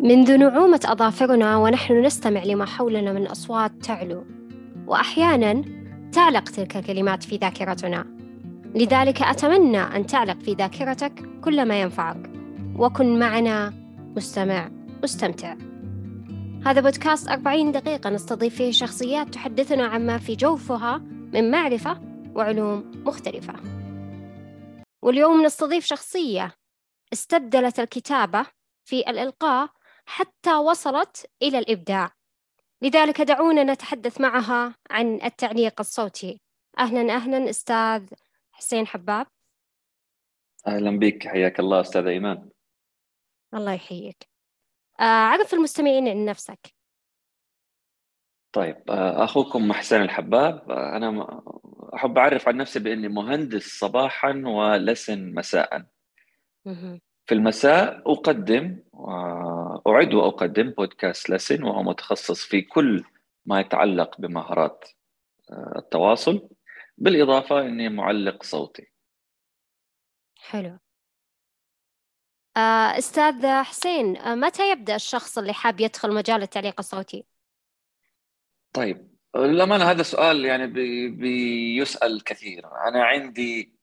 منذ نعومة أظافرنا ونحن نستمع لما حولنا من أصوات تعلو، وأحياناً تعلق تلك الكلمات في ذاكرتنا. لذلك أتمنى أن تعلق في ذاكرتك كل ما ينفعك، وكن معنا مستمع مستمتع. هذا بودكاست 40 دقيقة نستضيف فيه شخصيات تحدثنا عما في جوفها من معرفة وعلوم مختلفة. واليوم نستضيف شخصية استبدلت الكتابة في الإلقاء حتى وصلت إلى الإبداع، لذلك دعونا نتحدث معها عن التعليق الصوتي. أهلاً أستاذ حسين حباب. أهلاً بك، حياك الله أستاذ إيمان. الله يحييك. عرف المستمعين عن نفسك. طيب، أخوكم حسين الحباب. أنا أحب أعرف عن نفسي بأني مهندس صباحاً ولسن مساءً. في المساء أعد وأقدم بودكاست لسين وهو متخصص في كل ما يتعلق بمهارات التواصل، بالإضافة أني معلق صوتي. حلو. أستاذ حسين، متى يبدأ الشخص اللي حاب يدخل مجال التعليق الصوتي؟ طيب، لما أنا هذا سؤال يعني بيسأل كثير. أنا عندي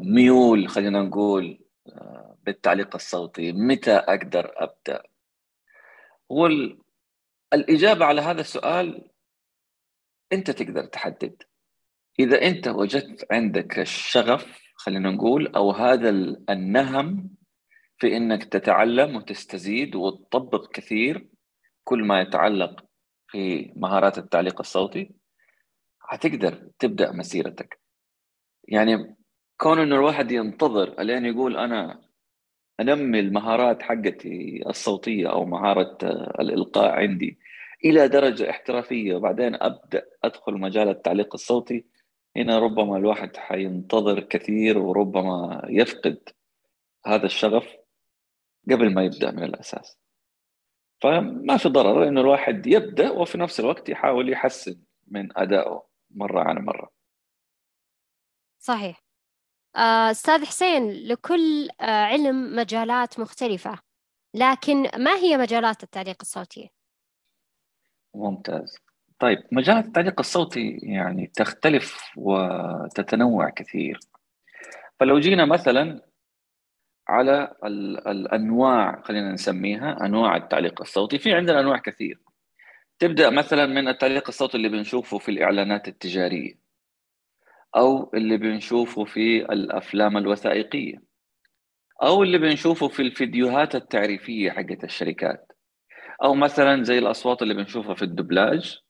ميول، خلينا نقول، بالتعليق الصوتي. متى أقدر أبدأ؟ والإجابة على هذا السؤال أنت تقدر تحدد إذا أنت وجدت عندك الشغف، خلينا نقول، أو هذا النهم في أنك تتعلم وتستزيد وتطبق كثير كل ما يتعلق في مهارات التعليق الصوتي، هتقدر تبدأ مسيرتك. يعني كون إنه الواحد ينتظر لين يقول أنا أنمي المهارات حقتي الصوتية أو مهارة الإلقاء عندي إلى درجة احترافية وبعدين أبدأ أدخل مجال التعليق الصوتي، هنا ربما الواحد حينتظر كثير وربما يفقد هذا الشغف قبل ما يبدأ من الأساس. فما في ضرر إنه الواحد يبدأ وفي نفس الوقت يحاول يحسن من أدائه مرة عن مرة. صحيح. أستاذ حسين، لكل علم مجالات مختلفة، لكن ما هي مجالات التعليق الصوتي؟ ممتاز. طيب، مجالات التعليق الصوتي يعني تختلف وتتنوع كثير. فلو جينا مثلا على الأنواع، خلينا نسميها أنواع التعليق الصوتي، في عندنا أنواع كثير. تبدأ مثلا من التعليق الصوتي اللي بنشوفه في الإعلانات التجارية أو اللي بنشوفه في الأفلام الوثائقية أو اللي بنشوفه في الفيديوهات التعريفية حقت الشركات، أو مثلا زي الأصوات اللي بنشوفها في الدبلاج،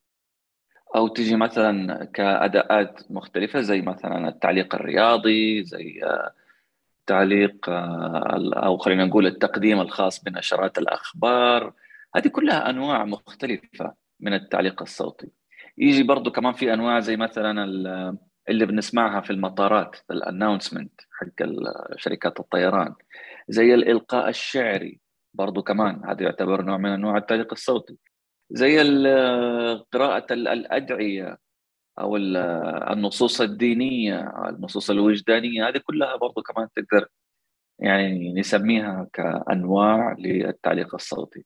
أو تجي مثلا كأداءات مختلفة زي مثلا التعليق الرياضي، زي تعليق أو خلينا نقول التقديم الخاص بنشرات الأخبار. هذه كلها أنواع مختلفة من التعليق الصوتي. يجي برضو كمان في أنواع زي مثلا اللي بنسمعها في المطارات، الأناونسمنت حق شركات الطيران، زي الإلقاء الشعري برضو كمان، هذا يعتبر نوع من أنواع التعليق الصوتي، زي قراءة الأدعية أو النصوص الدينية، النصوص الوجدانية. هذه كلها برضو كمان تقدر يعني نسميها كأنواع للتعليق الصوتي.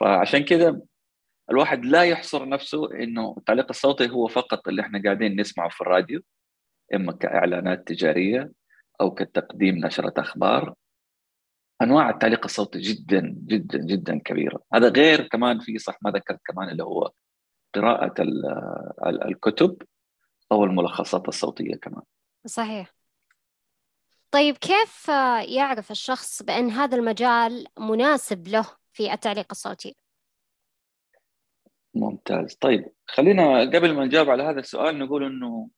فعشان كده الواحد لا يحصر نفسه إنه التعليق الصوتي هو فقط اللي إحنا قاعدين نسمعه في الراديو، إما كإعلانات تجارية أو كتقديم نشرة أخبار. أنواع التعليق الصوتي جدا جدا جدا كبيرة. هذا غير كمان في، صح ما ذكرت، كمان اللي هو قراءة الكتب أو الملخصات الصوتية كمان. صحيح. طيب، كيف يعرف الشخص بأن هذا المجال مناسب له في التعليق الصوتي؟ ممتاز. طيب، خلينا قبل ما نجاوب على هذا السؤال نقول إنه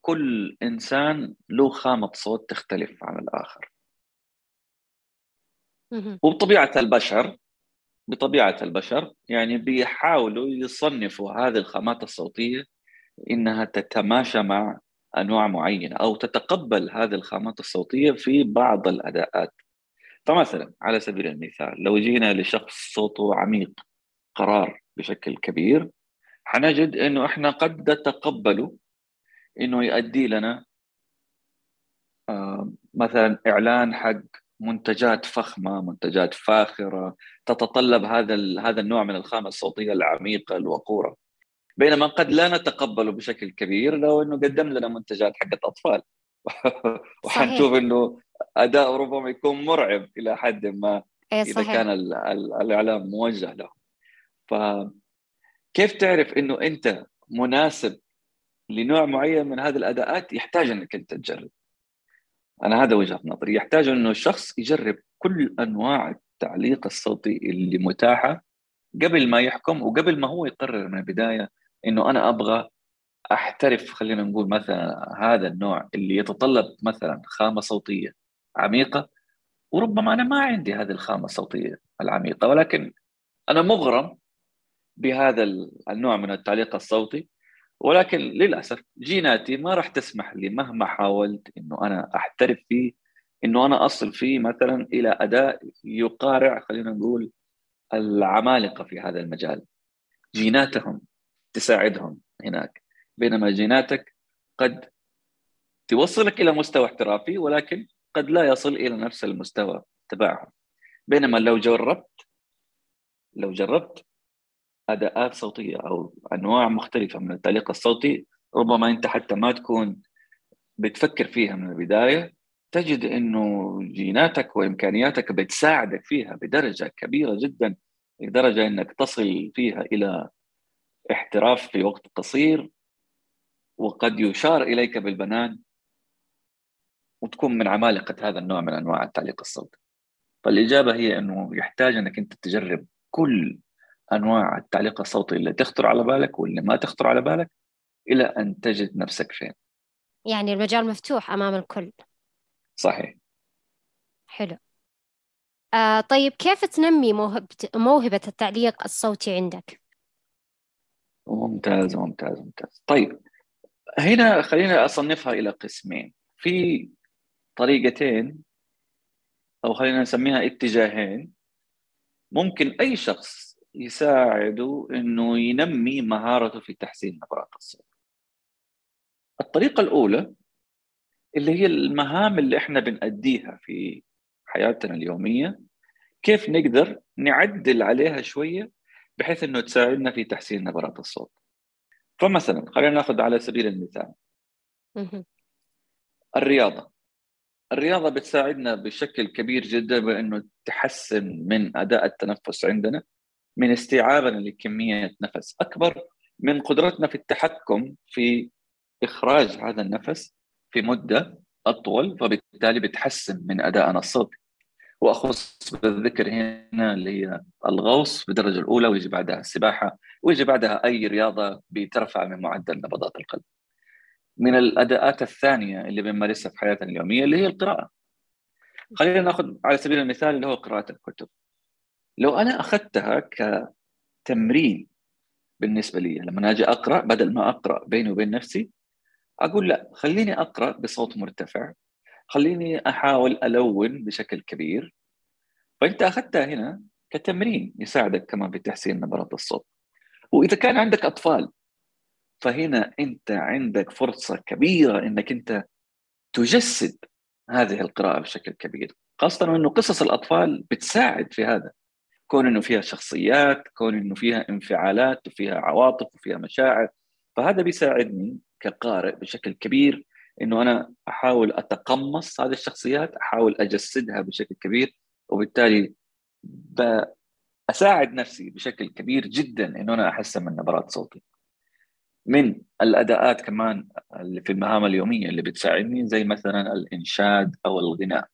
كل إنسان له خامة صوت تختلف عن الآخر. وبطبيعة البشر يعني بيحاولوا يصنفوا هذه الخامات الصوتية إنها تتماشى مع أنواع معينة أو تتقبل هذه الخامات الصوتية في بعض الأداءات. فمثلا على سبيل المثال لو جينا لشخص صوته عميق قرار بشكل كبير، حنجد إنه إحنا قد نتقبله إنه يؤدي لنا مثلا إعلان حق منتجات فخمة، منتجات فاخرة، تتطلب هذا النوع من الخامة الصوتية العميقة الوقورة، بينما قد لا نتقبله بشكل كبير لو أنه قدم لنا منتجات حقت أطفال وحنشوف أنه أداء ربما يكون مرعب إلى حد ما إذا كان الإعلام موجه له. فكيف تعرف أنه أنت مناسب لنوع معين من هذه الأداءات؟ يحتاج أنك أنت تجرب. أنا هذا وجهة نظري، يحتاج أنه الشخص يجرب كل أنواع التعليق الصوتي اللي متاحة قبل ما يحكم، وقبل ما هو يقرر من البداية أنه أنا أبغى أحترف، خلينا نقول مثلا هذا النوع اللي يتطلب مثلا خامة صوتية عميقة، وربما أنا ما عندي هذه الخامة الصوتية العميقة، ولكن أنا مغرم بهذا النوع من التعليق الصوتي، ولكن للأسف جيناتي ما راح تسمح لي مهما حاولت أنه أنا أحترف فيه، أنه أنا أصل فيه مثلا إلى أداء يقارع خلينا نقول العمالقة في هذا المجال. جيناتهم تساعدهم هناك، بينما جيناتك قد توصلك إلى مستوى احترافي ولكن قد لا يصل إلى نفس المستوى تبعهم. بينما لو جربت أداءات صوتية أو أنواع مختلفة من التعليق الصوتي ربما أنت حتى ما تكون بتفكر فيها من البداية، تجد أنه جيناتك وإمكانياتك بتساعدك فيها بدرجة كبيرة جدا، لدرجة أنك تصل فيها إلى احتراف في وقت قصير، وقد يشار إليك بالبنان وتكون من عمالقة هذا النوع من أنواع التعليق الصوتي. فالإجابة هي أنه يحتاج أنك أنت تجرب كل أنواع التعليق الصوتي اللي تخطر على بالك واللي ما تخطر على بالك إلى أن تجد نفسك فين. يعني المجال مفتوح أمام الكل. صحيح. حلو. طيب كيف تنمي موهبة التعليق الصوتي عندك؟ ممتاز. طيب هنا خلينا أصنفها إلى قسمين، في طريقتين أو خلينا نسميها اتجاهين ممكن أي شخص يساعده أنه ينمي مهارته في تحسين نبرات الصوت. الطريقة الأولى اللي هي المهام اللي إحنا بنأديها في حياتنا اليومية، كيف نقدر نعدل عليها شوية بحيث أنه تساعدنا في تحسين نبرات الصوت. فمثلا خلينا نأخذ على سبيل المثال الرياضة بتساعدنا بشكل كبير جدا بأنه تحسن من أداء التنفس عندنا، من استيعابنا لكمية نفس أكبر، من قدرتنا في التحكم في إخراج هذا النفس في مدة أطول، فبالتالي بتحسن من أدائنا الصوتي. وأخص بالذكر هنا اللي هي الغوص بالدرجة الأولى، ويجي بعدها السباحة، ويجي بعدها أي رياضة بترفع من معدل نبضات القلب. من الأداءات الثانية اللي بنمارسها في حياتنا اليومية اللي هي القراءة. خلينا نأخذ على سبيل المثال اللي هو قراءة الكتب. لو أنا أخذتها كتمرين بالنسبة لي، لما أجي أقرأ بدل ما أقرأ بيني وبين نفسي أقول لا، خليني أقرأ بصوت مرتفع، خليني أحاول ألون بشكل كبير. فأنت أخذتها هنا كتمرين يساعدك كمان بتحسين نبرات الصوت. وإذا كان عندك أطفال فهنا أنت عندك فرصة كبيرة أنك أنت تجسد هذه القراءة بشكل كبير، خاصة أنه قصص الأطفال بتساعد في هذا، كون أنه فيها شخصيات، كون أنه فيها انفعالات وفيها عواطف وفيها مشاعر. فهذا بيساعدني كقارئ بشكل كبير أنه أنا أحاول أتقمص هذه الشخصيات، أحاول أجسدها بشكل كبير، وبالتالي أساعد نفسي بشكل كبير جدا أنه أنا أحسن من نبرات صوتي. من الأداءات كمان اللي في المهام اليومية اللي بتساعدني زي مثلا الإنشاد أو الغناء.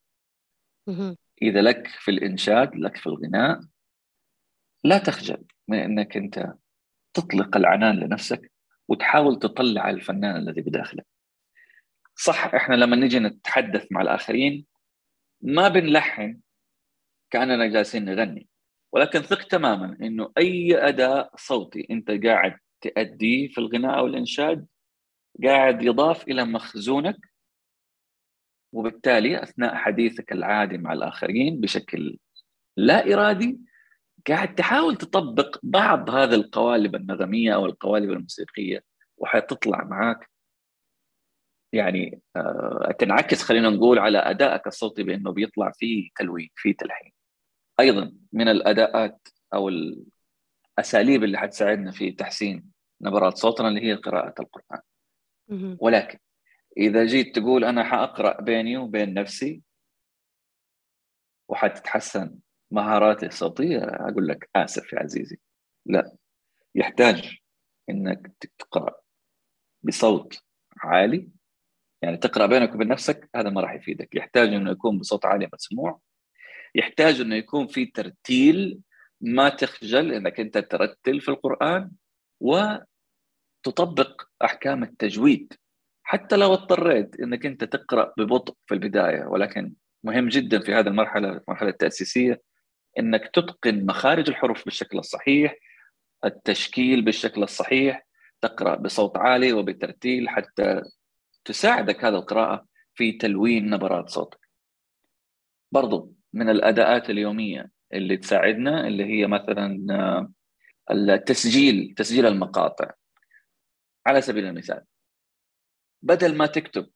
إذا لك في الإنشاد، لك في الغناء، لا تخجل من أنك أنت تطلق العنان لنفسك وتحاول تطلع الفنان الذي بداخلك. صح، إحنا لما نجي نتحدث مع الآخرين ما بنلحن كأننا جالسين نغني، ولكن ثق تماما أنه أي أداء صوتي أنت قاعد تأديه في الغناء أو الإنشاد قاعد يضاف إلى مخزونك، وبالتالي أثناء حديثك العادي مع الآخرين بشكل لا إرادي قاعد تحاول تطبق بعض هذه القوالب النغمية أو القوالب الموسيقية، وحتطلع معاك يعني تنعكس خلينا نقول على أدائك الصوتي بأنه بيطلع فيه تلوين فيه تلحين. أيضا من الأداءات أو الأساليب اللي حتساعدنا في تحسين نبرات صوتنا اللي هي قراءة القرآن. ولكن إذا جيت تقول أنا حأقرأ بيني وبين نفسي وحتتحسن مهاراتي الصوتية، أقول لك آسف يا عزيزي، لا، يحتاج أنك تقرأ بصوت عالي. يعني تقرأ بينك وبين نفسك هذا ما راح يفيدك، يحتاج أنه يكون بصوت عالي مسموع، يحتاج أنه يكون في ترتيل، ما تخجل أنك أنت ترتل في القرآن وتطبق أحكام التجويد. حتى لو اضطريت أنك أنت تقرأ ببطء في البداية، ولكن مهم جدا في هذه المرحلة التأسيسية أنك تتقن مخارج الحروف بالشكل الصحيح، التشكيل بالشكل الصحيح، تقرأ بصوت عالي وبترتيل حتى تساعدك هذه القراءة في تلوين نبرات صوتك. برضو من الأداءات اليومية اللي تساعدنا اللي هي مثلا التسجيل، تسجيل المقاطع. على سبيل المثال، بدل ما تكتب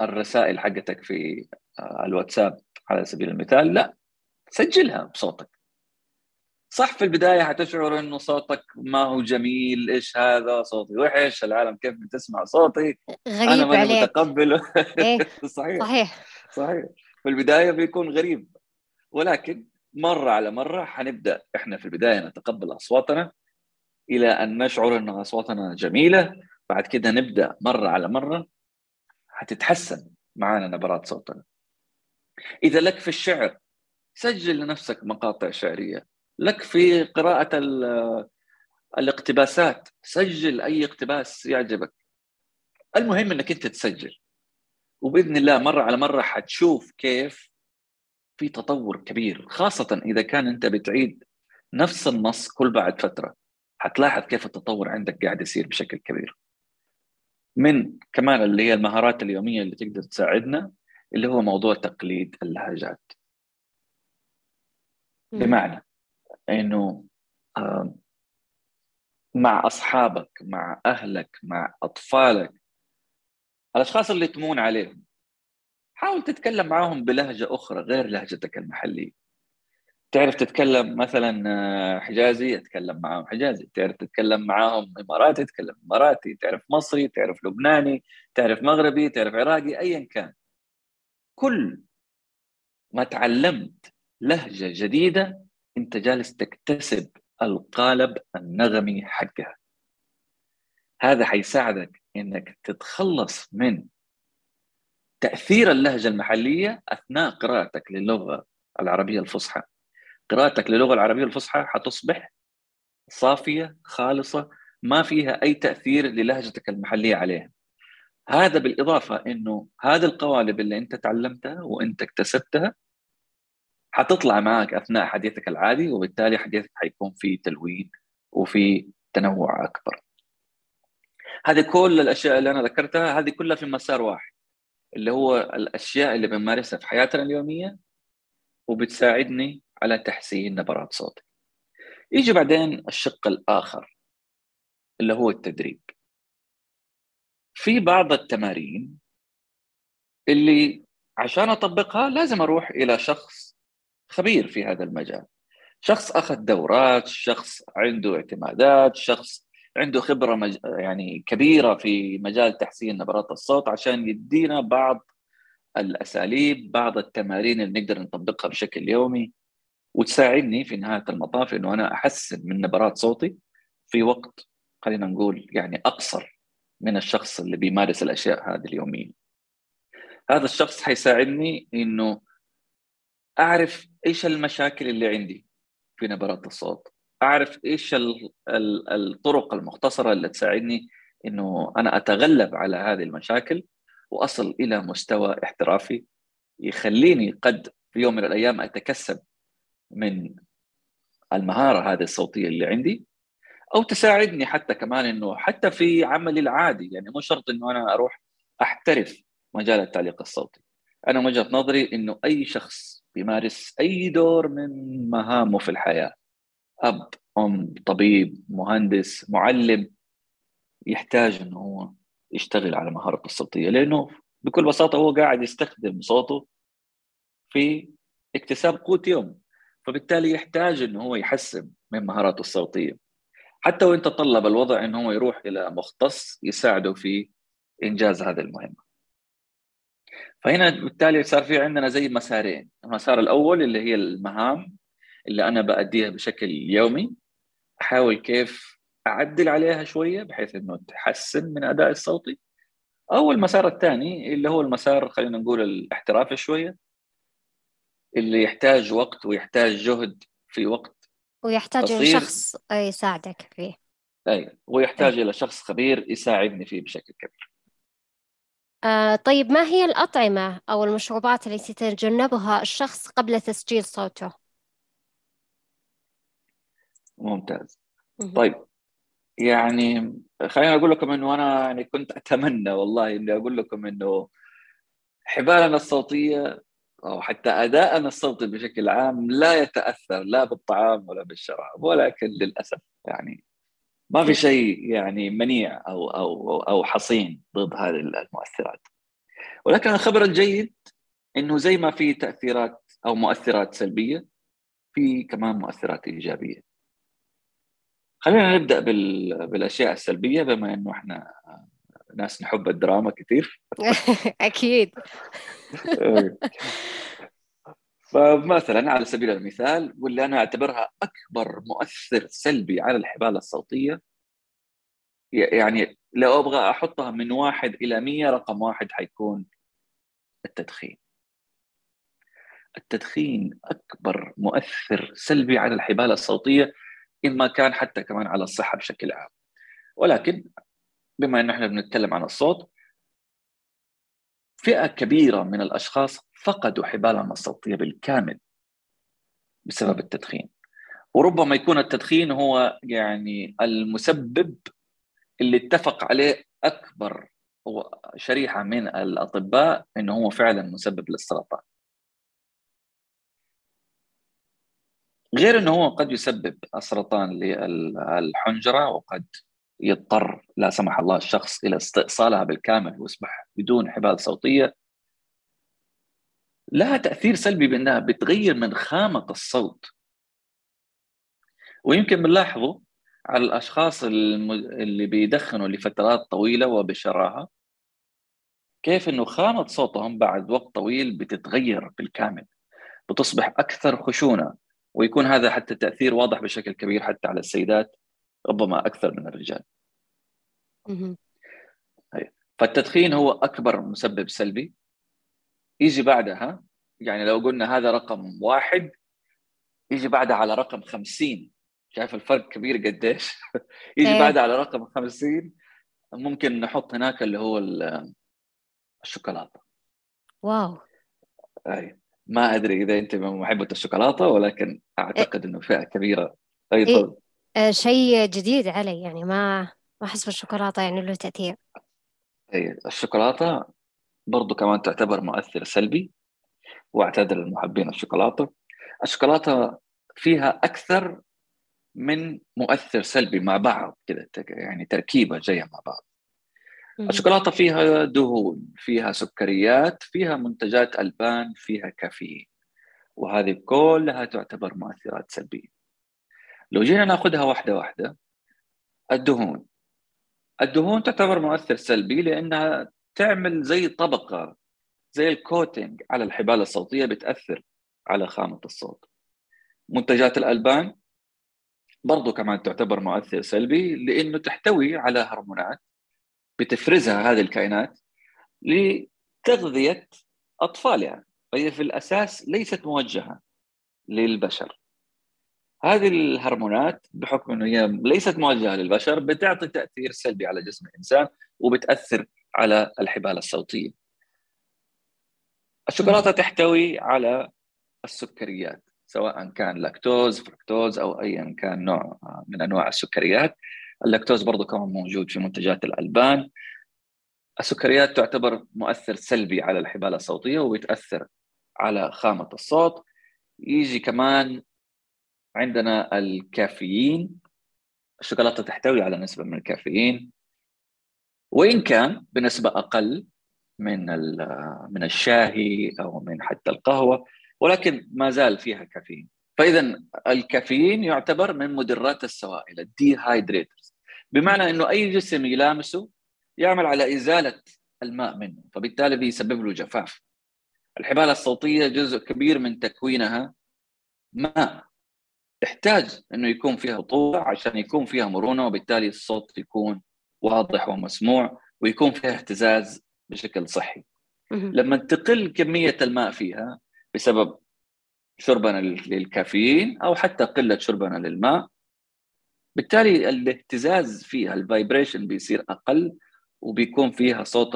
الرسائل حقتك في الواتساب على سبيل المثال، لا، سجلها بصوتك. صح في البداية حتشعر إنه صوتك ما هو جميل، إيش هذا، صوتي وحش، العالم كيف بتسمع صوتي، غريب أنا ما متقبله. صحيح في البداية بيكون غريب، ولكن مرة على مرة حنبدأ إحنا في البداية نتقبل أصواتنا إلى أن نشعر إن أصواتنا جميلة. بعد كده نبدأ مرة على مرة حتتحسن معانا نبرات صوتنا. إذا لك في الشعر، سجل لنفسك مقاطع شعرية. لك في قراءة الاقتباسات، سجل أي اقتباس يعجبك. المهم أنك أنت تسجل، وبإذن الله مرة على مرة حتشوف كيف في تطور كبير، خاصة إذا كان أنت بتعيد نفس النص كل بعد فترة، حتلاحظ كيف التطور عندك قاعد يصير بشكل كبير. من كمان اللي هي المهارات اليومية اللي تقدر تساعدنا اللي هو موضوع تقليد اللهجات. بمعنى إنه مع أصحابك، مع أهلك، مع أطفالك، الأشخاص اللي تمون عليهم، حاول تتكلم معهم بلهجة أخرى غير لهجتك المحلية. تعرف تتكلم مثلا حجازي، اتكلم معهم حجازي. تعرف تتكلم معهم إماراتي، اتكلم إماراتي. تعرف مصري، تعرف لبناني، تعرف مغربي، تعرف عراقي، أيا كان. كل ما تعلمت لهجة جديدة أنت جالس تكتسب القالب النغمي حقها. هذا حيساعدك أنك تتخلص من تأثير اللهجة المحلية أثناء قراءتك للغة العربية الفصحى. قراءتك للغة العربية الفصحى حتصبح صافية خالصة، ما فيها أي تأثير للهجتك المحلية عليها. هذا بالإضافة أنه هذه القوالب اللي أنت تعلمتها وأنت اكتسبتها حتطلع معك أثناء حديثك العادي، وبالتالي حديثك حيكون فيه تلوين وفي تنوع أكبر. هذه كل الأشياء اللي أنا ذكرتها هذه كلها في مسار واحد، اللي هو الأشياء اللي بنمارسها في حياتنا اليومية وبتساعدني على تحسين نبرات صوتي. يجي بعدين الشق الآخر اللي هو التدريب. في بعض التمارين اللي عشان أطبقها لازم أروح إلى شخص خبير في هذا المجال، شخص أخذ دورات، شخص عنده اعتمادات، شخص عنده خبرة يعني كبيرة في مجال تحسين نبرات الصوت، عشان يدينا بعض الأساليب، بعض التمارين اللي نقدر نطبقها بشكل يومي وتساعدني في نهاية المطاف إنه أنا أحسن من نبرات صوتي في وقت خلينا نقول يعني أقصر من الشخص اللي بيمارس الأشياء هذه اليومية. هذا الشخص حيساعدني إنه أعرف إيش المشاكل اللي عندي في نبرات الصوت، أعرف إيش الطرق المختصرة اللي تساعدني إنه أنا أتغلب على هذه المشاكل وأصل إلى مستوى احترافي يخليني قد في يوم من الأيام أتكسب من المهارة هذه الصوتية اللي عندي، أو تساعدني حتى كمان إنه حتى في عملي العادي. يعني مو شرط إنه أنا أروح أحترف مجال التعليق الصوتي. أنا وجهة نظري إنه أي شخص بيمارس أي دور من مهامه في الحياة، أب، أم، طبيب، مهندس، معلم، يحتاج إنه هو يشتغل على مهارته الصوتية، لأنه بكل بساطة هو قاعد يستخدم صوته في اكتساب قوت يوم، فبالتالي يحتاج أنه هو يحسن من مهاراته الصوتية، حتى وإن تطلب الوضع أنه هو يروح إلى مختص يساعده في إنجاز هذه المهمة. فهنا بالتالي صار في عندنا زي مسارين، المسار الأول اللي هي المهام اللي أنا بأديها بشكل يومي، أحاول كيف أعدل عليها شوية بحيث أنه تحسن من أداء الصوتي، أو المسار الثاني اللي هو المسار خلينا نقول الاحترافي شوية، اللي يحتاج وقت ويحتاج جهد في وقت ويحتاج إلى شخص يساعدك فيه. أي ويحتاج إلى شخص خبير يساعدني فيه بشكل كبير. طيب ما هي الأطعمة أو المشروبات التي يتجنبها الشخص قبل تسجيل صوته؟ ممتاز. طيب يعني خليني أقول لكم أنه أنا يعني كنت أتمنى والله أني أقول لكم أنه حبالنا الصوتية أو حتى أداءنا الصوتي بشكل عام لا يتأثر لا بالطعام ولا بالشراب، ولكن للأسف يعني ما في شيء يعني منيع أو حصين ضد هذه المؤثرات، ولكن الخبر الجيد أنه زي ما في تأثيرات أو مؤثرات سلبية في كمان مؤثرات إيجابية. خلينا نبدأ بالأشياء السلبية، بما أنه إحنا ناس نحب الدراما كثير. أكيد. فمثلا على سبيل المثال واللي أنا أعتبرها أكبر مؤثر سلبي على الحبالة الصوتية، يعني لو أبغى أحطها من 1 إلى 100 رقم 1 حيكون التدخين. التدخين أكبر مؤثر سلبي على الحبالة الصوتية، إما كان حتى كمان على الصحة بشكل عام، ولكن بما أن نحن بنتكلم عن الصوت، فئة كبيرة من الأشخاص فقدوا حبالهم الصوتية بالكامل بسبب التدخين، وربما يكون التدخين هو يعني المسبب اللي اتفق عليه أكبر شريحة من الأطباء أنه هو فعلا مسبب للسرطان، غير أنه هو قد يسبب السرطان للحنجرة، وقد يضطر لا سمح الله الشخص إلى استئصالها بالكامل ويصبح بدون حبال صوتية. لها تأثير سلبي بأنها بتغير من خامة الصوت، ويمكن بنلاحظه على الأشخاص اللي بيدخنوا لفترات طويلة وبشراهة، كيف أنه خامة صوتهم بعد وقت طويل بتتغير بالكامل، بتصبح أكثر خشونة، ويكون هذا حتى تأثير واضح بشكل كبير حتى على السيدات ربما أكثر من الرجال. فالتدخين هو أكبر مسبب سلبي. يجي بعدها يعني لو قلنا هذا رقم 1، يجي بعدها على رقم 50، شايف الفرق كبير قديش؟ يجي بعدها على رقم 50 ممكن نحط هناك اللي هو الشوكولاتة. واو. أي ما أدري إذا أنت محبة الشوكولاتة، ولكن أعتقد أنه فئة كبيرة أيضا. شيء جديد علي يعني ما حسب الشوكولاتة يعني له تأثير. الشوكولاتة برضو كمان تعتبر مؤثر سلبي، واعتذر المحبين الشوكولاتة. الشوكولاتة فيها أكثر من مؤثر سلبي مع بعض كده، يعني تركيبة جاية مع بعض. الشوكولاتة فيها دهون، فيها سكريات، فيها منتجات ألبان، فيها كافيين، وهذه كلها تعتبر مؤثرات سلبية. لو جينا ناخذها واحدة واحدة، الدهون تعتبر مؤثر سلبي لأنها تعمل زي طبقة زي الكوتينج على الحبالة الصوتية، بتأثر على خامة الصوت. منتجات الألبان برضو كمان تعتبر مؤثر سلبي لأنه تحتوي على هرمونات بتفرزها هذه الكائنات لتغذية أطفالها، فهي في الأساس ليست موجهة للبشر. هذه الهرمونات بحكم أنه هي ليست موجهة للبشر بتعطي تأثير سلبي على جسم الإنسان، وبتأثر على الحبال الصوتية. الشوكولاتة تحتوي على السكريات، سواء كان لاكتوز، فركتوز، أو أيا كان نوع من أنواع السكريات. اللاكتوز برضو كمان موجود في منتجات الألبان. السكريات تعتبر مؤثر سلبي على الحبال الصوتية، وبتأثر على خامة الصوت. يجي كمان عندنا الكافيين، الشوكولاتة تحتوي على نسبة من الكافيين، وإن كان بنسبة أقل من الشاي أو من حتى القهوة، ولكن ما زال فيها كافيين. فإذا الكافيين يعتبر من مدرات السوائل، الديهايدريترز، بمعنى أنه أي جسم يلامسه يعمل على إزالة الماء منه، فبالتالي بيسبب له جفاف. الحبالة الصوتية جزء كبير من تكوينها ماء، تحتاج أنه يكون فيها رطوبة عشان يكون فيها مرونة، وبالتالي الصوت يكون واضح ومسموع ويكون فيها اهتزاز بشكل صحي. لما تقل كمية الماء فيها بسبب شربنا للكافيين أو حتى قلة شربنا للماء، بالتالي الاهتزاز فيها، الفايبريشن، بيصير أقل، وبيكون فيها صوت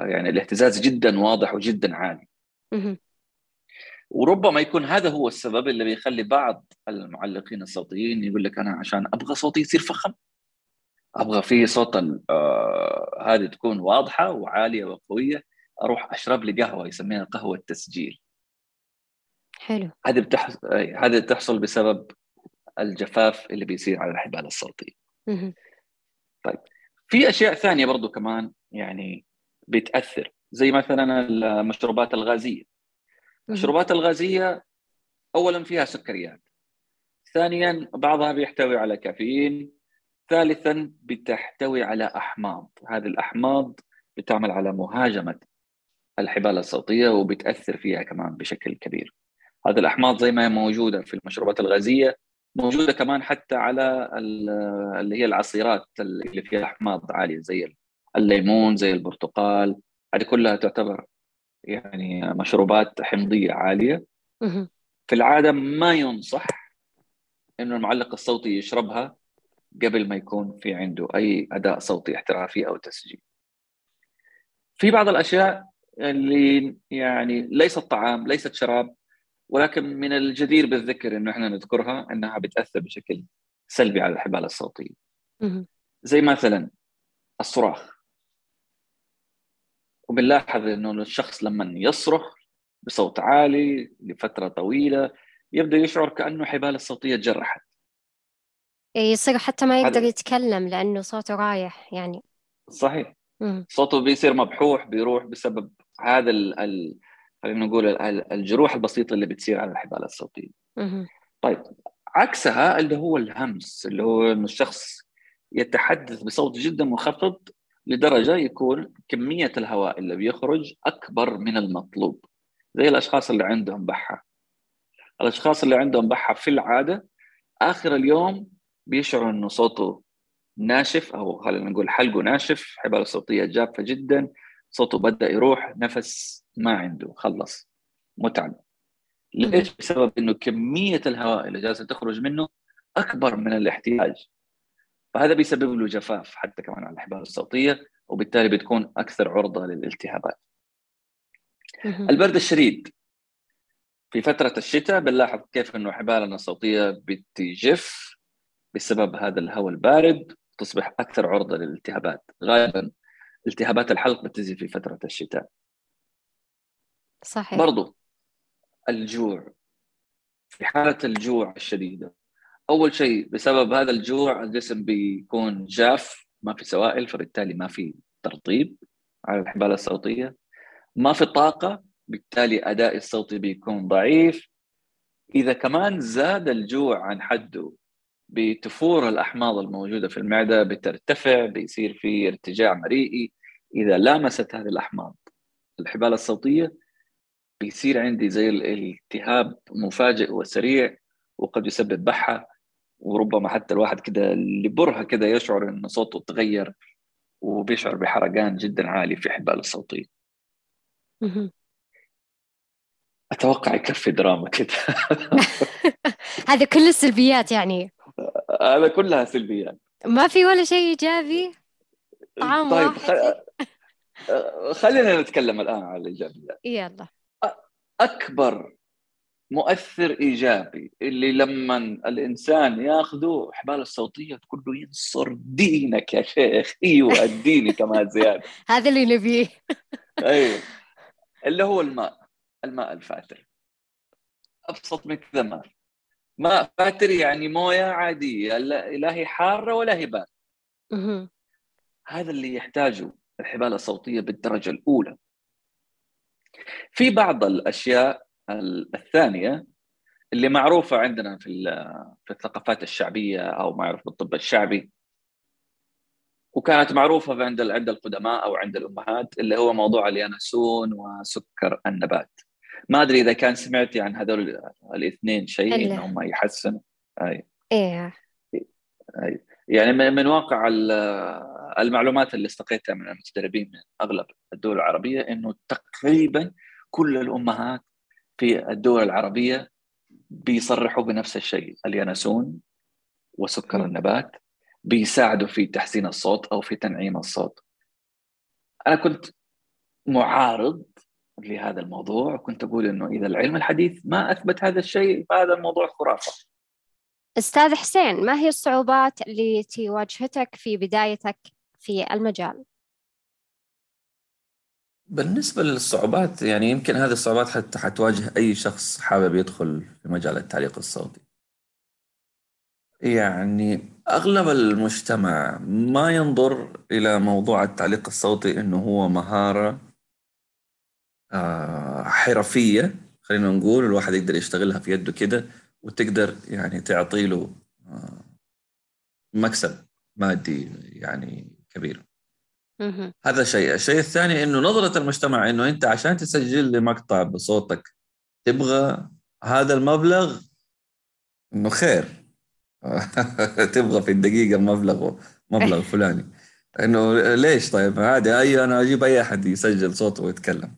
يعني الاهتزاز جدا واضح وجدا عالي. وربما يكون هذا هو السبب اللي بيخلي بعض المعلقين الصوتيين يقول لك أنا عشان أبغى صوتي يصير فخم، أبغى فيه صوت هذه تكون واضحة وعالية وقوية، أروح أشرب لي قهوة يسميها قهوة التسجيل. حلو. هذا تحصل بسبب الجفاف اللي بيصير على الحبال الصوتية. طيب، في أشياء ثانية برضو كمان يعني بتأثر، زي مثلا المشروبات الغازية. المشروبات الغازية أولا فيها سكريات، ثانيا بعضها بيحتوي على كافيين، ثالثاً بتحتوي على أحماض. هذه الأحماض بتعمل على مهاجمة الحبالة الصوتية وبتأثر فيها كمان بشكل كبير. هذه الأحماض زي ما هي موجودة في المشروبات الغازية موجودة كمان حتى على اللي هي العصيرات اللي فيها أحماض عالية زي الليمون، زي البرتقال، هذه كلها تعتبر يعني مشروبات حمضية عالية. في العادة ما ينصح إنه المعلق الصوتي يشربها قبل ما يكون في عنده أي أداء صوتي احترافي أو تسجيل. في بعض الأشياء اللي يعني ليست طعام، ليست شراب، ولكن من الجدير بالذكر إنه إحنا نذكرها أنها بتأثر بشكل سلبي على الحبالة الصوتية. زي مثلا الصراخ، وبنلاحظ إنه الشخص لما يصرخ بصوت عالي لفترة طويلة يبدأ يشعر كأنه حبالة صوتية تجرحت، يصير حتى ما يقدر يتكلم لأنه صوته رايح يعني. صحيح. صوته بيصير مبحوح، بيروح بسبب هذا خلينا نقول الجروح البسيطة اللي بتصير على الحبالة الصوتية. طيب، عكسها اللي هو الهمس، اللي هو إنه الشخص يتحدث بصوت جدا منخفض لدرجة يكون كمية الهواء اللي بيخرج أكبر من المطلوب، زي الأشخاص اللي عندهم بحة. الأشخاص اللي عندهم بحة في العادة آخر اليوم بيشعر إنه صوته ناشف، أو خلينا نقول حلقه ناشف، حبالة صوتية جافة جدا، صوته بدأ يروح، نفس ما عنده، خلص، متعب. ليش؟ بسبب إنه كمية الهواء اللي جالسة تخرج منه أكبر من الاحتياج، فهذا بيسبب له جفاف حتى كمان على الحبالة الصوتية، وبالتالي بتكون أكثر عرضة للالتهابات. البرد الشديد في فترة الشتاء بنلاحظ كيف إنه حبالنا الصوتية بتجف بسبب هذا الهواء البارد، تصبح أكثر عرضة للالتهابات. غالباً التهابات الحلق بتزيد في فترة الشتاء. صحيح. برضو الجوع، في حالة الجوع الشديدة، أول شيء بسبب هذا الجوع الجسم بيكون جاف، ما في سوائل، فبالتالي ما في ترطيب على الحبالة الصوتية، ما في طاقة، بالتالي أداء الصوتي بيكون ضعيف. إذا كمان زاد الجوع عن حده بتفور الأحماض الموجودة في المعدة بترتفع، بيصير في ارتجاع مريئي. إذا لامست هذه الأحماض الحبالة الصوتية بيصير عندي زي الالتهاب مفاجئ وسريع، وقد يسبب بحة، وربما حتى الواحد كده لبرها كده يشعر إن صوته تغير، وبيشعر بحرقان جدا عالي في الحبالة الصوتية. أتوقع يكفي دراما كده. هذا كل السلبيات يعني. هذا كلها سلبيات، ما في ولا شيء إيجابي، طعام طيب واحد. خلينا نتكلم الآن على الإيجابيات. يلا. أكبر مؤثر إيجابي اللي لما الإنسان يأخذه حبالة الصوتية تقول له ينصر دينك يا شيخ، أيوة الديني كمان زيادة. هذا اللي نبيه. أيوة، اللي هو الماء الفاتر. أبسط من كذا، ماء فاتر يعني مويه عاديه، لا هي حاره ولا هي بارده. هذا اللي يحتاجه الحبال الصوتية بالدرجة الأولى. في بعض الأشياء الثانية اللي معروفة عندنا في الثقافات الشعبية أو معروف بالطب الشعبي، وكانت معروفة عند القدماء أو عند الأمهات، اللي هو موضوع اليانسون وسكر النبات. ما أدري إذا كان سمعتي عن هذول الاثنين شيء، إنهم يحسنوا. إيه يعني من واقع المعلومات اللي استقيتها من المتدربين من أغلب الدول العربية، إنه تقريبا كل الأمهات في الدول العربية بيصرحوا بنفس الشيء، اليانسون وسكر النبات بيساعدوا في تحسين الصوت أو في تنعيم الصوت. أنا كنت معارض لهذا الموضوع، وكنت أقول إنه إذا العلم الحديث ما أثبت هذا الشيء فهذا الموضوع خرافة. أستاذ حسين، ما هي الصعوبات اللي تواجهتك في بدايتك في المجال؟ بالنسبة للصعوبات، يعني يمكن هذه الصعوبات حتى حتواجه أي شخص حابب يدخل في مجال التعليق الصوتي. يعني أغلب المجتمع ما ينظر إلى موضوع التعليق الصوتي إنه هو مهارة حرفية، خلينا نقول الواحد يقدر يشتغلها في يده كده وتقدر يعني تعطي له مكسب مادي يعني كبير. هذا شيء. الشيء الثاني إنه نظرة المجتمع إنه أنت عشان تسجل لمقطع بصوتك تبغى هذا المبلغ، إنه خير تبغى في الدقيقة مبلغ فلاني، إنه ليش؟ طيب عادي، أي أنا أجيب أي أحد يسجل صوته ويتكلم.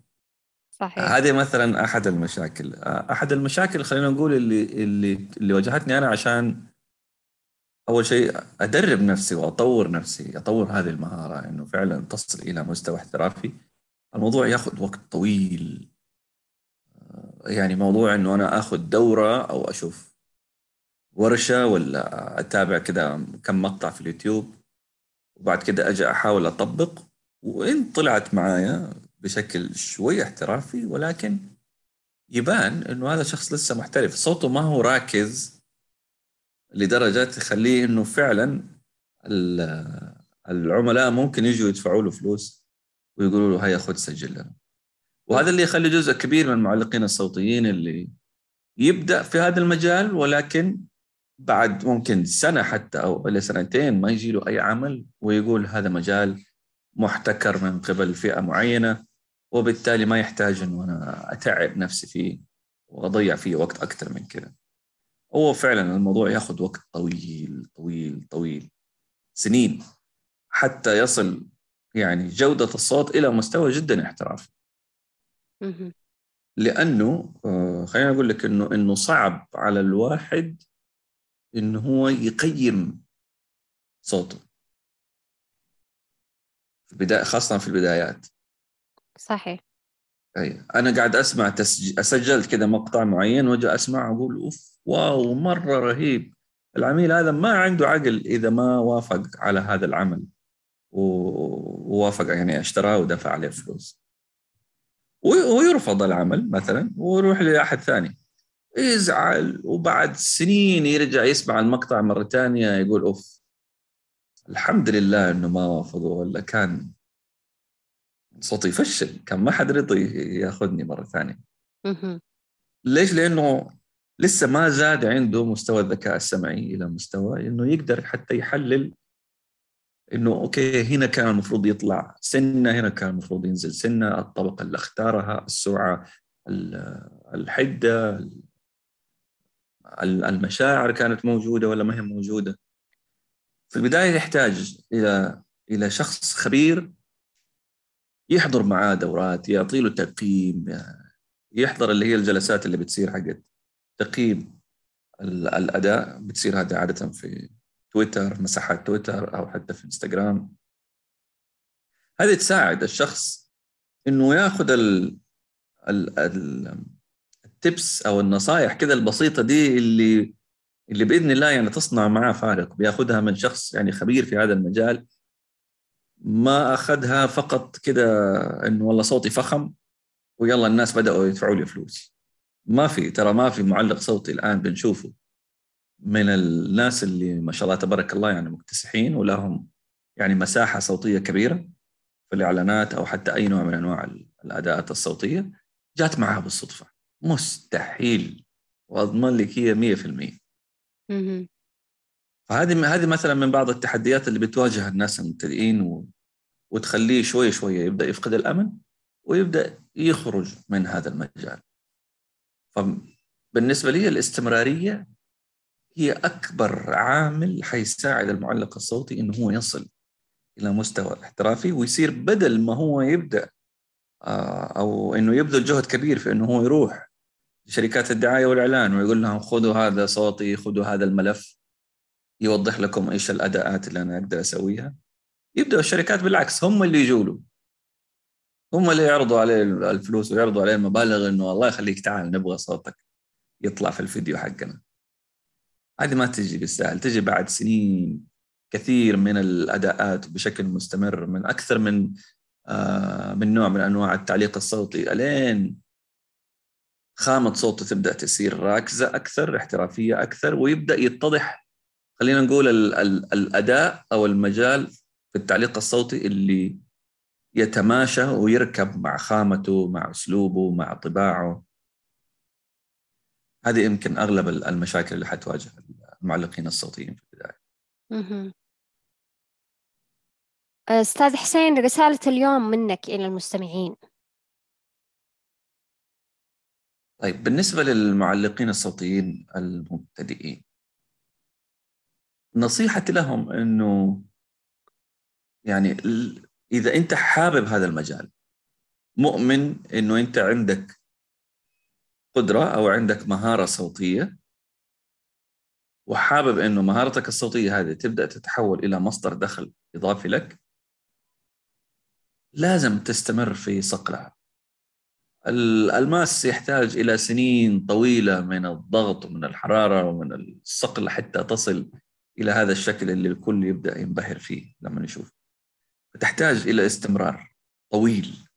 صحيح. هذه مثلا أحد المشاكل خلينا نقول اللي واجهتني أنا، عشان أول شيء أدرب نفسي وأطور نفسي، أطور هذه المهارة إنه فعلا تصل إلى مستوى احترافي. الموضوع يأخذ وقت طويل، يعني موضوع إنه أنا أخذ دورة أو أشوف ورشة ولا أتابع كده كم مقطع في اليوتيوب وبعد كده أجي أحاول أطبق، وإن طلعت معايا بشكل شوي احترافي، ولكن يبان إنه هذا الشخص لسه محترف، صوته ما هو راكز لدرجة تخليه إنه فعلا العملاء ممكن يجوا يدفعوا له فلوس ويقولوا له هيا خد سجل لنا. وهذا اللي يخلي جزء كبير من المعلقين الصوتيين اللي يبدأ في هذا المجال، ولكن بعد ممكن سنة حتى أو إلى سنتين ما يجي له أي عمل، ويقول هذا مجال محتكر من قبل فئة معينة، وبالتالي ما يحتاج أن أنا أتعب نفسي فيه وأضيع فيه وقت أكثر من كده. هو فعلا الموضوع يأخذ وقت طويل طويل طويل، سنين، حتى يصل يعني جودة الصوت إلى مستوى جدا احترافي. لأنه خلينا أقول لك إنه صعب على الواحد إنه هو يقيم صوته في البداية، خاصة في البدايات. صحيح. أي أنا قاعد أسمع أسجلت كده مقطع معين وأجي أسمع أقول أوف واو مرة رهيب، العميل هذا ما عنده عقل إذا ما وافق على هذا العمل ووافق يعني اشتراه ودفع عليه فلوس، ويرفض العمل مثلا ويروح لأحد ثاني، يزعل، وبعد سنين يرجع يسمع المقطع مرة تانية يقول أوف الحمد لله أنه ما وافقوا، ولا كان صوتي فشل، كان ما حد رضي يأخذني مرة ثانية. ليش؟ لأنه لسه ما زاد عنده مستوى الذكاء السمعي إلى مستوى أنه يقدر حتى يحلل إنه أوكي هنا كان المفروض يطلع سنة، هنا كان المفروض ينزل سنة، الطبقة اللي اختارها، السرعة، الحدة، المشاعر كانت موجودة ولا ما هي موجودة. في البداية يحتاج إلى شخص خبير يحضر معاه دورات، يعطي له تقييم، يحضر اللي هي الجلسات اللي بتصير حقت تقييم الأداء، بتصير هذا عادة في تويتر، مساحات تويتر أو حتى في إنستغرام. هذه تساعد الشخص إنه يأخذ التبس أو النصائح كده البسيطة دي اللي بإذن الله يعني تصنع معاه فارق، بيأخذها من شخص يعني خبير في هذا المجال، ما أخذها فقط كده إنه والله صوتي فخم ويلا الناس بدأوا يدفعوا لي فلوس. ما في معلق صوتي الآن بنشوفه من الناس اللي ما شاء الله تبارك الله يعني مكتسحين ولهم يعني مساحة صوتية كبيرة في الإعلانات أو حتى أي نوع من أنواع الأداءات الصوتية جات معها بالصدفة. مستحيل، وأضمن لك هي 100%. فهذه مثلا من بعض التحديات اللي بتواجه الناس المبتدئين وتخليه شوي شوي يبدأ يفقد الأمل ويبدأ يخرج من هذا المجال. فبالنسبة لي الاستمرارية هي أكبر عامل حيساعد المعلق الصوتي إنه هو يصل إلى مستوى الاحترافي ويصير بدل ما هو يبدأ أو إنه يبذل جهد كبير في إنه هو يروح لشركات الدعاية والإعلان ويقول لهم خذوا هذا صوتي، خذوا هذا الملف يوضح لكم إيش الأداءات اللي أنا أقدر أسويها. يبدأ الشركات بالعكس هم اللي يجولوا، هم اللي يعرضوا عليه الفلوس ويعرضوا عليه المبالغ إنه الله يخليك تعال نبغى صوتك يطلع في الفيديو حقنا. هذه ما تجي بالسهل، تجي بعد سنين كثير من الأداءات بشكل مستمر من أكثر من نوع من أنواع التعليق الصوتي ألين خامة صوته تبدأ تصير راكزة أكثر، احترافية أكثر، ويبدأ يتضح خلينا نقول الأداء أو المجال في التعليق الصوتي اللي يتماشى ويركب مع خامته، مع أسلوبه، مع طباعه. هذه يمكن أغلب المشاكل اللي حتواجه المعلقين الصوتيين في البداية. أستاذ حسين، رسالة اليوم منك إلى المستمعين. طيب، بالنسبة للمعلقين الصوتيين المبتدئين نصيحتي لهم إنه يعني إذا أنت حابب هذا المجال، مؤمن إنه أنت عندك قدرة أو عندك مهارة صوتية وحابب إنه مهارتك الصوتية هذه تبدأ تتحول إلى مصدر دخل إضافي لك، لازم تستمر في صقلها. الألماس يحتاج إلى سنين طويلة من الضغط ومن الحرارة ومن الصقل حتى تصل إلى هذا الشكل اللي الكل يبدأ ينبهر فيه لما يشوف. فتحتاج إلى استمرار طويل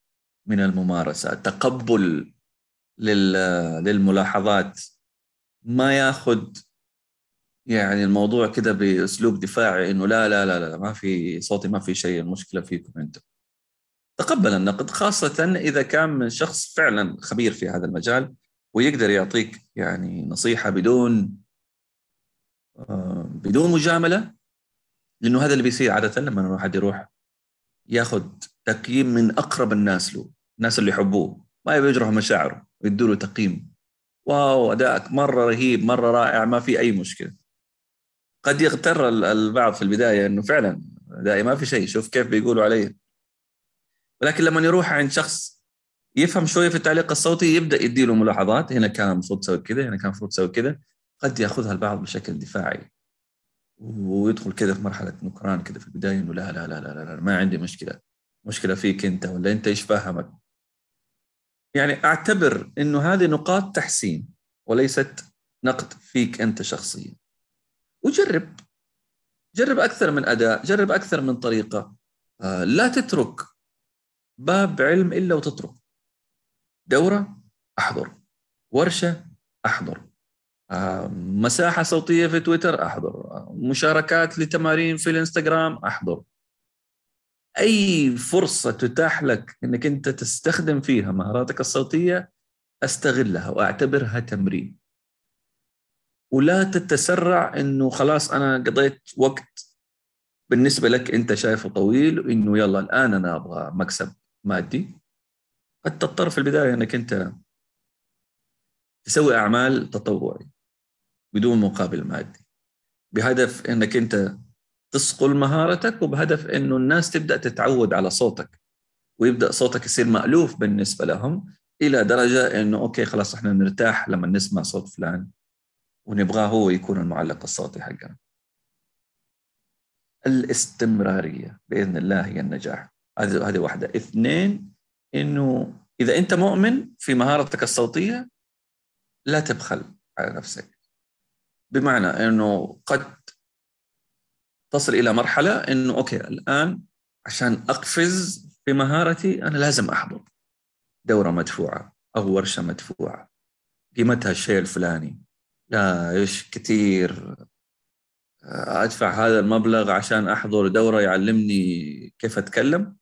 من الممارسة، تقبل للملاحظات، ما ياخد يعني الموضوع كده بأسلوب دفاعي إنه لا لا لا لا ما في صوتي، ما في شيء، المشكلة فيكم أنتم. تقبل النقد، خاصة إذا كان من شخص فعلا خبير في هذا المجال ويقدر يعطيك يعني نصيحة بدون مجاملة، لأنه هذا اللي بيصير عادة لما الواحد يروح ياخد تقييم من أقرب الناس له، الناس اللي يحبوه، ما يجرح مشاعره، يدوا له تقييم، واو أدائك مرة رهيب، مرة رائع، ما في أي مشكلة. قد يغتر البعض في البداية إنه فعلا أدائي ما في شيء، شوف كيف بيقولوا عليه. ولكن لما يروح عند شخص يفهم شوية في التعليق الصوتي يبدأ يديله ملاحظات، هنا كان المفروض تسوي كده، هنا كان المفروض تسوي كده، قد يأخذها البعض بشكل دفاعي ويدخل كده في مرحلة نكران كده في البداية إنه لا لا لا لا لا ما عندي مشكلة فيك أنت، ولا أنت إيش فاهمك. يعني أعتبر إنه هذه نقاط تحسين وليست نقد فيك أنت شخصيا. وجرب، جرب أكثر من أداء، جرب أكثر من طريقة. لا تترك باب علم إلا وتترك. دورة أحضر، ورشة أحضر، مساحة صوتية في تويتر أحضر، مشاركات لتمارين في الانستغرام أحضر. أي فرصة تتاح لك أنك أنت تستخدم فيها مهاراتك الصوتية أستغلها وأعتبرها تمرين، ولا تتسرع أنه خلاص أنا قضيت وقت بالنسبة لك أنت شايفه طويل وأنه يلا الآن أنا أبغى مكسب مادي. قد تضطر في البداية أنك أنت تسوي أعمال تطوعي بدون مقابل مادي، بهدف أنك أنت تصقل مهارتك، وبهدف أنه الناس تبدأ تتعود على صوتك ويبدأ صوتك يصير مألوف بالنسبة لهم، إلى درجة أنه أوكي خلاص إحنا نرتاح لما نسمع صوت فلان ونبغاه هو يكون المعلق الصوتي حقنا. الاستمرارية بإذن الله هي النجاح. هذه واحدة. 2، أنه إذا أنت مؤمن في مهارتك الصوتية لا تبخل على نفسك، بمعنى أنه قد تصل إلى مرحلة أنه أوكي الآن عشان أقفز في مهارتي أنا لازم أحضر دورة مدفوعة أو ورشة مدفوعة قيمتها الشيء الفلاني، لا إيش كتير أدفع هذا المبلغ عشان أحضر دورة يعلمني كيف أتكلم؟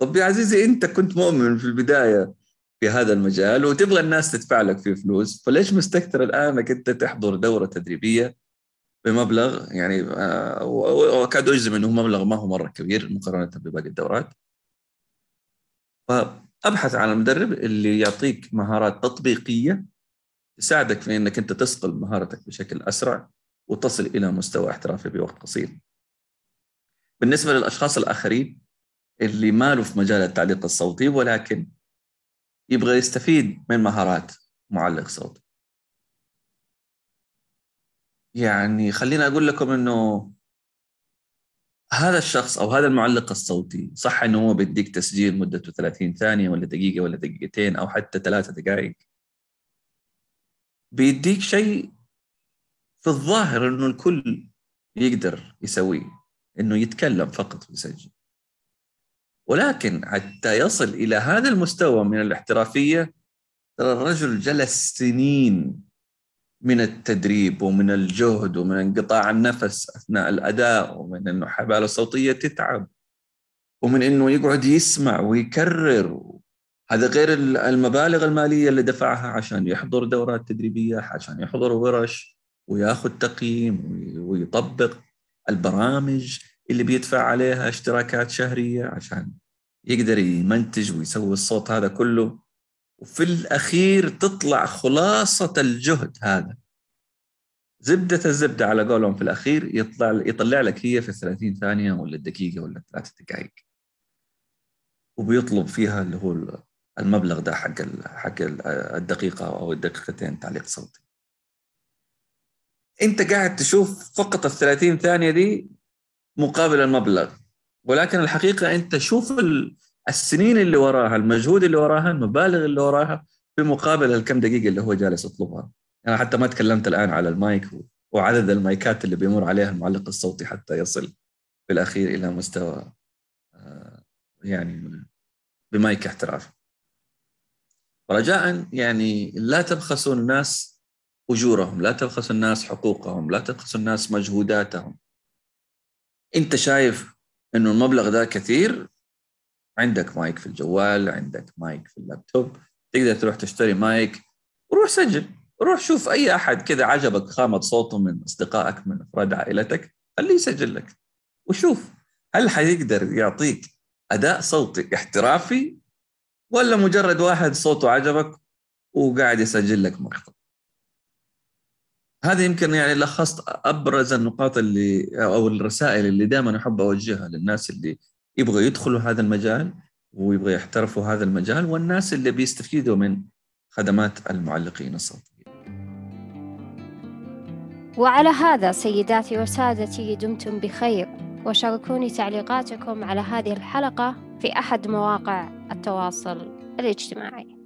طب يا عزيزي أنت كنت مؤمن في البداية في هذا المجال وتبغى الناس تدفع لك فيه فلوس، فليش مستكتر الآن أنت تحضر دورة تدريبية بمبلغ يعني وأكاد أجزم أنه مبلغ ما هو مرة كبير مقارنة بباقي الدورات؟ فأبحث عن المدرب اللي يعطيك مهارات تطبيقية تساعدك في أنك أنت تسقل مهارتك بشكل أسرع وتصل إلى مستوى احترافي بوقت قصير. بالنسبة للأشخاص الآخرين اللي ما له في مجال التعليق الصوتي ولكن يبغى يستفيد من مهارات معلق صوت، يعني خلينا أقول لكم أنه هذا الشخص أو هذا المعلق الصوتي صح أنه هو بيديك تسجيل مدته 30 ثانية ولا دقيقة ولا دقيقتين أو حتى 3 دقائق، بيديك شيء في الظاهر أنه الكل يقدر يسويه، أنه يتكلم فقط ويسجل، ولكن حتى يصل إلى هذا المستوى من الاحترافية ترى الرجل جلس سنين من التدريب ومن الجهد ومن انقطاع النفس أثناء الأداء ومن أنه حباله الصوتية تتعب ومن أنه يقعد يسمع ويكرر، هذا غير المبالغ المالية اللي دفعها عشان يحضر دورات تدريبية، عشان يحضر ورش وياخد تقييم ويطبق البرامج اللي بيدفع عليها اشتراكات شهرية عشان يقدر يمنتج ويسوي الصوت هذا كله، وفي الأخير تطلع خلاصة الجهد هذا زبدة الزبدة على قولهم، في الأخير يطلع لك هي في 30 ثانية ولا الدقيقة ولا 3 دقائق، وبيطلب فيها اللي هو المبلغ ده حق الدقيقة أو الدقيقتين تعليق صوتي. أنت قاعد تشوف فقط 30 ثانية دي مقابل المبلغ، ولكن الحقيقة أنت شوف السنين اللي وراها، المجهود اللي وراها، المبالغ اللي وراها بمقابل الكم دقيقة اللي هو جالس يطلبها. أنا حتى ما تكلمت الآن على المايك وعدد المايكات اللي بيمر عليها المعلق الصوتي حتى يصل بالأخير إلى مستوى يعني بمايك احترافي. رجاءً يعني لا تبخسوا الناس أجورهم، لا تبخسوا الناس حقوقهم، لا تبخسوا الناس مجهوداتهم. أنت شايف إنه المبلغ ده كثير، عندك مايك في الجوال، عندك مايك في اللابتوب، تقدر تروح تشتري مايك وروح سجل، روح شوف أي أحد كذا عجبك خامة صوته من أصدقائك من أفراد عائلتك خليه يسجل لك وشوف هل حيقدر يعطيك أداء صوتي احترافي ولا مجرد واحد صوته عجبك وقاعد يسجل لك مقطع. هذا يمكن يعني لخصت أبرز النقاط اللي أو الرسائل اللي دائما أحب أوجهها للناس اللي يبغوا يدخلوا هذا المجال ويبغوا يحترفوا هذا المجال والناس اللي بيستفيدوا من خدمات المعلقين الصوتيين. وعلى هذا سيداتي وسادتي دمتم بخير، وشاركوني تعليقاتكم على هذه الحلقة في أحد مواقع التواصل الاجتماعي.